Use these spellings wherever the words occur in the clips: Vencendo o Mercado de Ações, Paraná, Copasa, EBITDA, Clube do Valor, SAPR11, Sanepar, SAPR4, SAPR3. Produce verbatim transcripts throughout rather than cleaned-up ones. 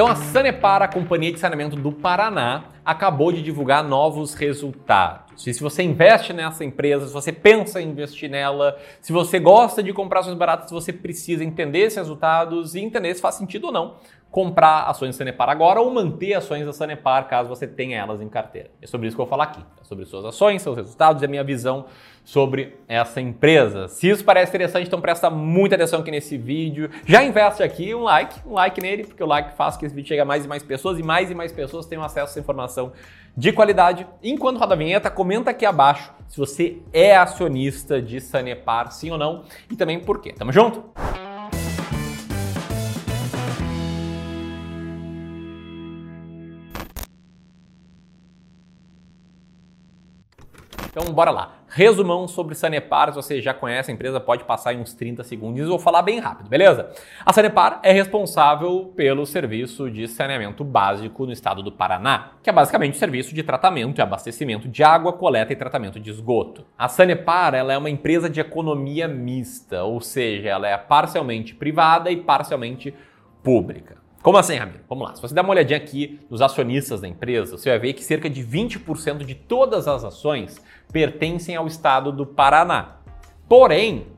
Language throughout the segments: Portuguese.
Então a Sanepar, a Companhia de Saneamento do Paraná, acabou de divulgar novos resultados. E se você investe nessa empresa, se você pensa em investir nela, se você gosta de comprar ações baratas, você precisa entender esses resultados e entender se faz sentido ou não comprar ações da Sanepar agora ou manter ações da Sanepar caso você tenha elas em carteira. É sobre isso que eu vou falar aqui, é sobre suas ações, seus resultados e a minha visão sobre essa empresa. Se isso parece interessante, então presta muita atenção aqui nesse vídeo. Já investe aqui um like, um like nele, porque o like faz que esse vídeo chegue a mais e mais pessoas e mais e mais pessoas tenham acesso a essa informação de qualidade. Enquanto roda a vinheta, comenta aqui abaixo se você é acionista de Sanepar, sim ou não, e também por quê. Tamo junto! Então, bora lá. Resumão sobre Sanepar, se você já conhece a empresa, pode passar em uns trinta segundos, eu vou falar bem rápido, beleza? A Sanepar é responsável pelo serviço de saneamento básico no estado do Paraná, que é basicamente o serviço de tratamento e abastecimento de água, coleta e tratamento de esgoto. A Sanepar, ela é uma empresa de economia mista, ou seja, ela é parcialmente privada e parcialmente pública. Como assim, Ramiro? Vamos lá. Se você der uma olhadinha aqui nos acionistas da empresa, você vai ver que cerca de vinte por cento de todas as ações pertencem ao estado do Paraná. Porém,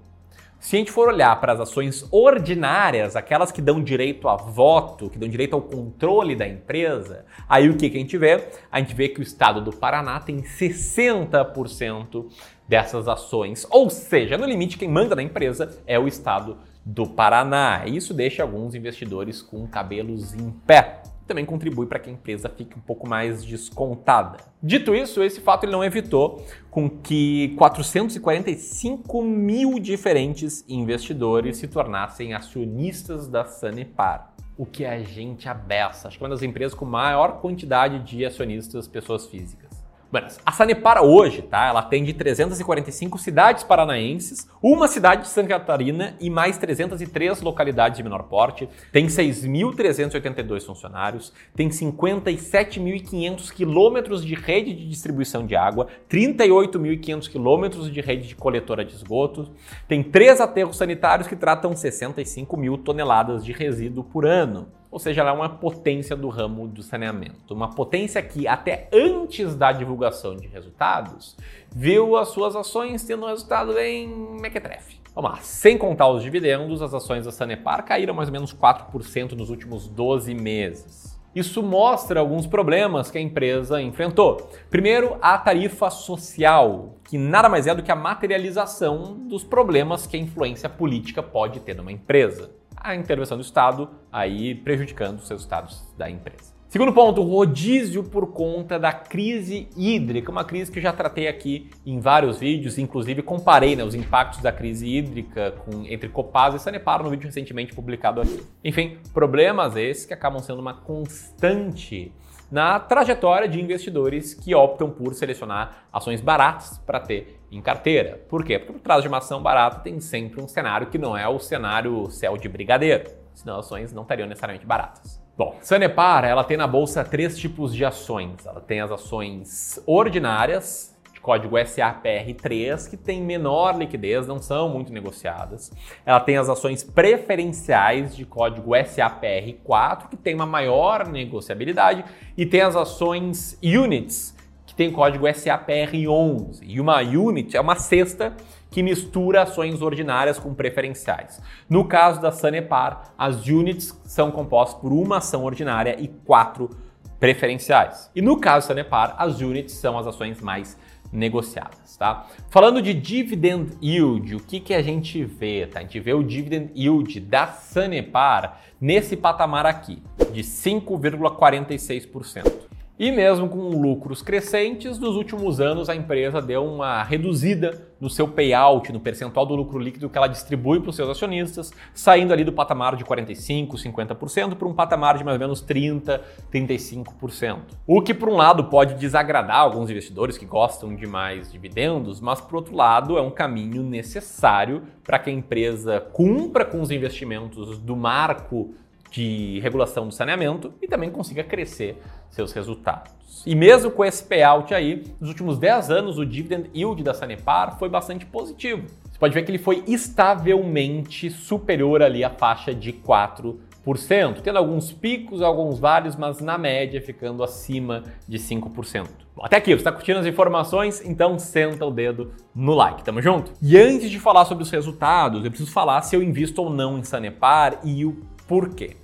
se a gente for olhar para as ações ordinárias, aquelas que dão direito a voto, que dão direito ao controle da empresa, aí o que que a gente vê? A gente vê que o estado do Paraná tem sessenta por cento dessas ações. Ou seja, no limite, quem manda na empresa é o estado do Paraná. Isso deixa alguns investidores com cabelos em pé. Também contribui para que a empresa fique um pouco mais descontada. Dito isso, esse fato ele não evitou com que quatrocentos e quarenta e cinco mil diferentes investidores se tornassem acionistas da Sanepar, o que a gente abeça. Acho que é uma das empresas com maior quantidade de acionistas pessoas físicas. Bom, a Sanepar hoje, tá? Ela atende trezentas e quarenta e cinco cidades paranaenses, uma cidade de Santa Catarina e mais trezentas e três localidades de menor porte, tem seis mil trezentos e oitenta e dois funcionários, tem cinquenta e sete mil e quinhentos quilômetros de rede de distribuição de água, trinta e oito mil e quinhentos quilômetros de rede de coletora de esgotos, tem três aterros sanitários que tratam sessenta e cinco mil toneladas de resíduo por ano. Ou seja, ela é uma potência do ramo do saneamento. Uma potência que, até antes da divulgação de resultados, viu as suas ações tendo um resultado bem mequetrefe. Vamos lá, sem contar os dividendos, as ações da Sanepar caíram mais ou menos quatro por cento nos últimos doze meses. Isso mostra alguns problemas que a empresa enfrentou. Primeiro, a tarifa social, que nada mais é do que a materialização dos problemas que a influência política pode ter numa empresa. A intervenção do Estado aí prejudicando os resultados da empresa. Segundo ponto, rodízio por conta da crise hídrica, uma crise que eu já tratei aqui em vários vídeos, inclusive comparei né, os impactos da crise hídrica com, entre Copasa e Sanepar no vídeo recentemente publicado aqui. Enfim, problemas esses que acabam sendo uma constante na trajetória de investidores que optam por selecionar ações baratas para ter em carteira. Por quê? Porque por trás de uma ação barata tem sempre um cenário que não é o cenário céu de brigadeiro, senão ações não estariam necessariamente baratas. Bom, Sanepar, ela tem na bolsa três tipos de ações. Ela tem as ações ordinárias, de código S A P R três, que tem menor liquidez, não são muito negociadas. Ela tem as ações preferenciais, de código S A P R quatro, que tem uma maior negociabilidade. E tem as ações units, que tem o código S A P R onze. E uma unit é uma cesta que mistura ações ordinárias com preferenciais. No caso da Sanepar, as units são compostas por uma ação ordinária e quatro preferenciais. E no caso da Sanepar, as units são as ações mais negociadas, tá? Falando de dividend yield, o que que a gente vê, tá? A gente vê o dividend yield da Sanepar nesse patamar aqui, de cinco vírgula quarenta e seis por cento. E mesmo com lucros crescentes, nos últimos anos a empresa deu uma reduzida no seu payout, no percentual do lucro líquido que ela distribui para os seus acionistas, saindo ali do patamar de quarenta e cinco por cento, cinquenta por cento para um patamar de mais ou menos trinta por cento, trinta e cinco por cento. O que, por um lado, pode desagradar alguns investidores que gostam de mais dividendos, mas, por outro lado, é um caminho necessário para que a empresa cumpra com os investimentos do marco de regulação do saneamento e também consiga crescer seus resultados. E mesmo com esse payout aí, nos últimos dez anos o dividend yield da Sanepar foi bastante positivo. Você pode ver que ele foi estávelmente superior ali à faixa de quatro por cento. cinco por cento, tendo alguns picos, alguns vales, mas na média ficando acima de cinco por cento. Até aqui, você está curtindo as informações? Então senta o dedo no like, tamo junto? E antes de falar sobre os resultados, eu preciso falar se eu invisto ou não em Sanepar e o porquê.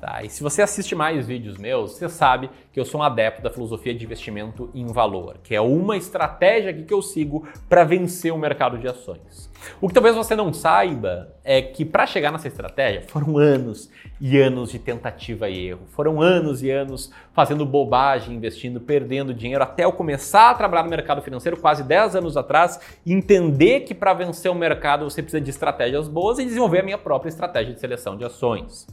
Tá, e se você assiste mais vídeos meus, você sabe que eu sou um adepto da filosofia de investimento em valor, que é uma estratégia que eu sigo para vencer o mercado de ações. O que talvez você não saiba é que para chegar nessa estratégia foram anos e anos de tentativa e erro, foram anos e anos fazendo bobagem, investindo, perdendo dinheiro, até eu começar a trabalhar no mercado financeiro quase dez anos atrás, entender que para vencer o mercado você precisa de estratégias boas e desenvolver a minha própria estratégia de seleção de ações.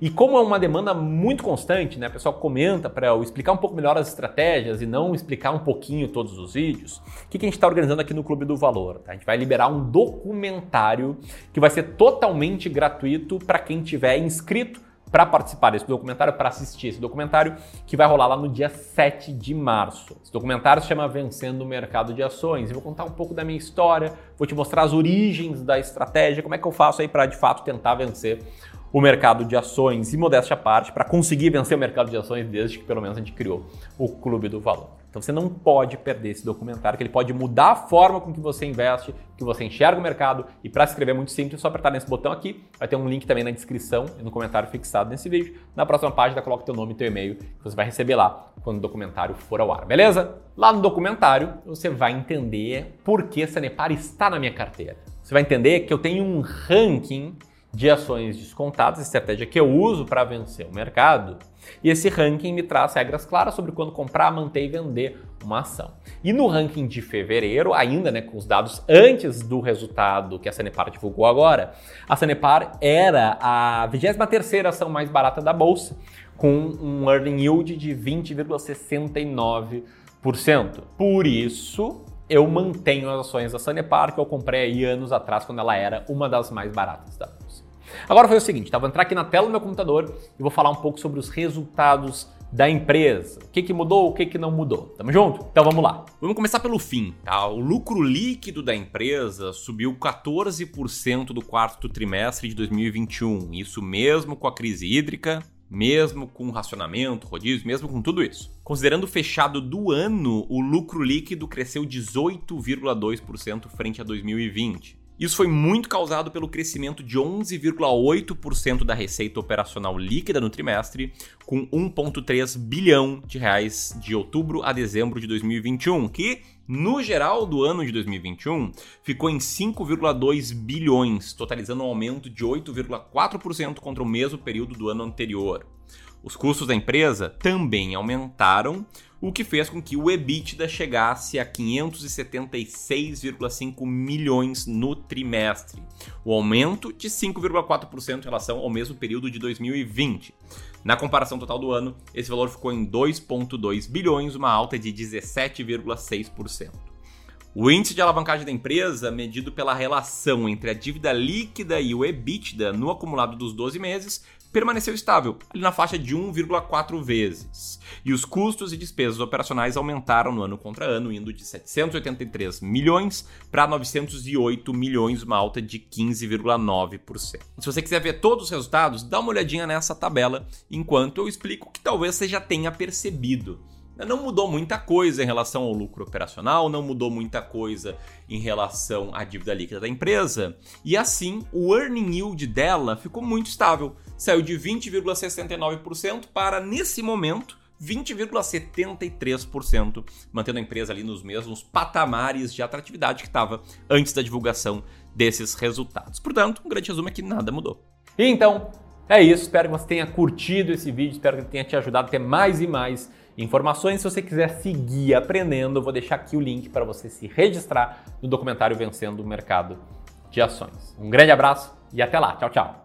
E como é uma demanda muito constante, né, o pessoal comenta para eu explicar um pouco melhor as estratégias e não explicar um pouquinho todos os vídeos, o que, que a gente está organizando aqui no Clube do Valor? Tá? A gente vai liberar um documentário que vai ser totalmente gratuito para quem tiver inscrito para participar desse documentário, para assistir esse documentário, que vai rolar lá no dia sete de março. Esse documentário se chama Vencendo o Mercado de Ações. Eu vou contar um pouco da minha história, vou te mostrar as origens da estratégia, como é que eu faço aí para, de fato, tentar vencer o mercado de ações, e modéstia à parte, para conseguir vencer o mercado de ações desde que pelo menos a gente criou o Clube do Valor. Então você não pode perder esse documentário, que ele pode mudar a forma com que você investe, que você enxerga o mercado, e para se inscrever é muito simples, é só apertar nesse botão aqui, vai ter um link também na descrição e no comentário fixado nesse vídeo. Na próxima página coloca teu nome e teu e-mail, que você vai receber lá quando o documentário for ao ar, beleza? Lá no documentário você vai entender por que Sanepar está na minha carteira. Você vai entender que eu tenho um ranking de ações descontadas, a estratégia que eu uso para vencer o mercado, e esse ranking me traz regras claras sobre quando comprar, manter e vender uma ação. E no ranking de fevereiro, ainda, né, com os dados antes do resultado que a Sanepar divulgou agora, a Sanepar era a vigésima terceira ação mais barata da bolsa, com um earning yield de vinte vírgula sessenta e nove por cento. Por isso, eu mantenho as ações da Sanepar, que eu comprei aí anos atrás, quando ela era uma das mais baratas da bolsa. Agora foi o seguinte, tá? Vou entrar aqui na tela do meu computador e vou falar um pouco sobre os resultados da empresa. O que, que mudou, o que, que não mudou. Tamo junto? Então vamos lá. Vamos começar pelo fim, tá? O lucro líquido da empresa subiu quatorze por cento do quarto trimestre de dois mil e vinte e um. Isso mesmo com a crise hídrica, mesmo com racionamento, rodízio, mesmo com tudo isso. Considerando o fechado do ano, o lucro líquido cresceu dezoito vírgula dois por cento frente a dois mil e vinte. Isso foi muito causado pelo crescimento de onze vírgula oito por cento da receita operacional líquida no trimestre, com um vírgula três bilhão de reais de outubro a dezembro de dois mil e vinte e um, que, no geral do ano de dois mil e vinte e um, ficou em cinco vírgula dois bilhões, totalizando um aumento de oito vírgula quatro por cento contra o mesmo período do ano anterior. Os custos da empresa também aumentaram, o que fez com que o EBITDA chegasse a quinhentos e setenta e seis vírgula cinco milhões no trimestre, o aumento de cinco vírgula quatro por cento em relação ao mesmo período de dois mil e vinte. Na comparação total do ano, esse valor ficou em dois vírgula dois bilhões, uma alta de dezessete vírgula seis por cento. O índice de alavancagem da empresa, medido pela relação entre a dívida líquida e o EBITDA no acumulado dos doze meses, permaneceu estável, ali na faixa de um vírgula quatro vezes. E os custos e despesas operacionais aumentaram no ano contra ano, indo de setecentos e oitenta e três milhões para novecentos e oito milhões, uma alta de quinze vírgula nove por cento. Se você quiser ver todos os resultados, dá uma olhadinha nessa tabela, enquanto eu explico o que talvez você já tenha percebido. Não mudou muita coisa em relação ao lucro operacional, não mudou muita coisa em relação à dívida líquida da empresa, e assim o earning yield dela ficou muito estável, saiu de vinte vírgula sessenta e nove por cento para, nesse momento, vinte vírgula setenta e três por cento, mantendo a empresa ali nos mesmos patamares de atratividade que estava antes da divulgação desses resultados. Portanto, um grande resumo é que nada mudou. E então, é isso, espero que você tenha curtido esse vídeo, espero que tenha te ajudado a ter mais e mais informações. Se você quiser seguir aprendendo, eu vou deixar aqui o link para você se registrar no documentário Vencendo o Mercado de Ações. Um grande abraço e até lá. Tchau, tchau.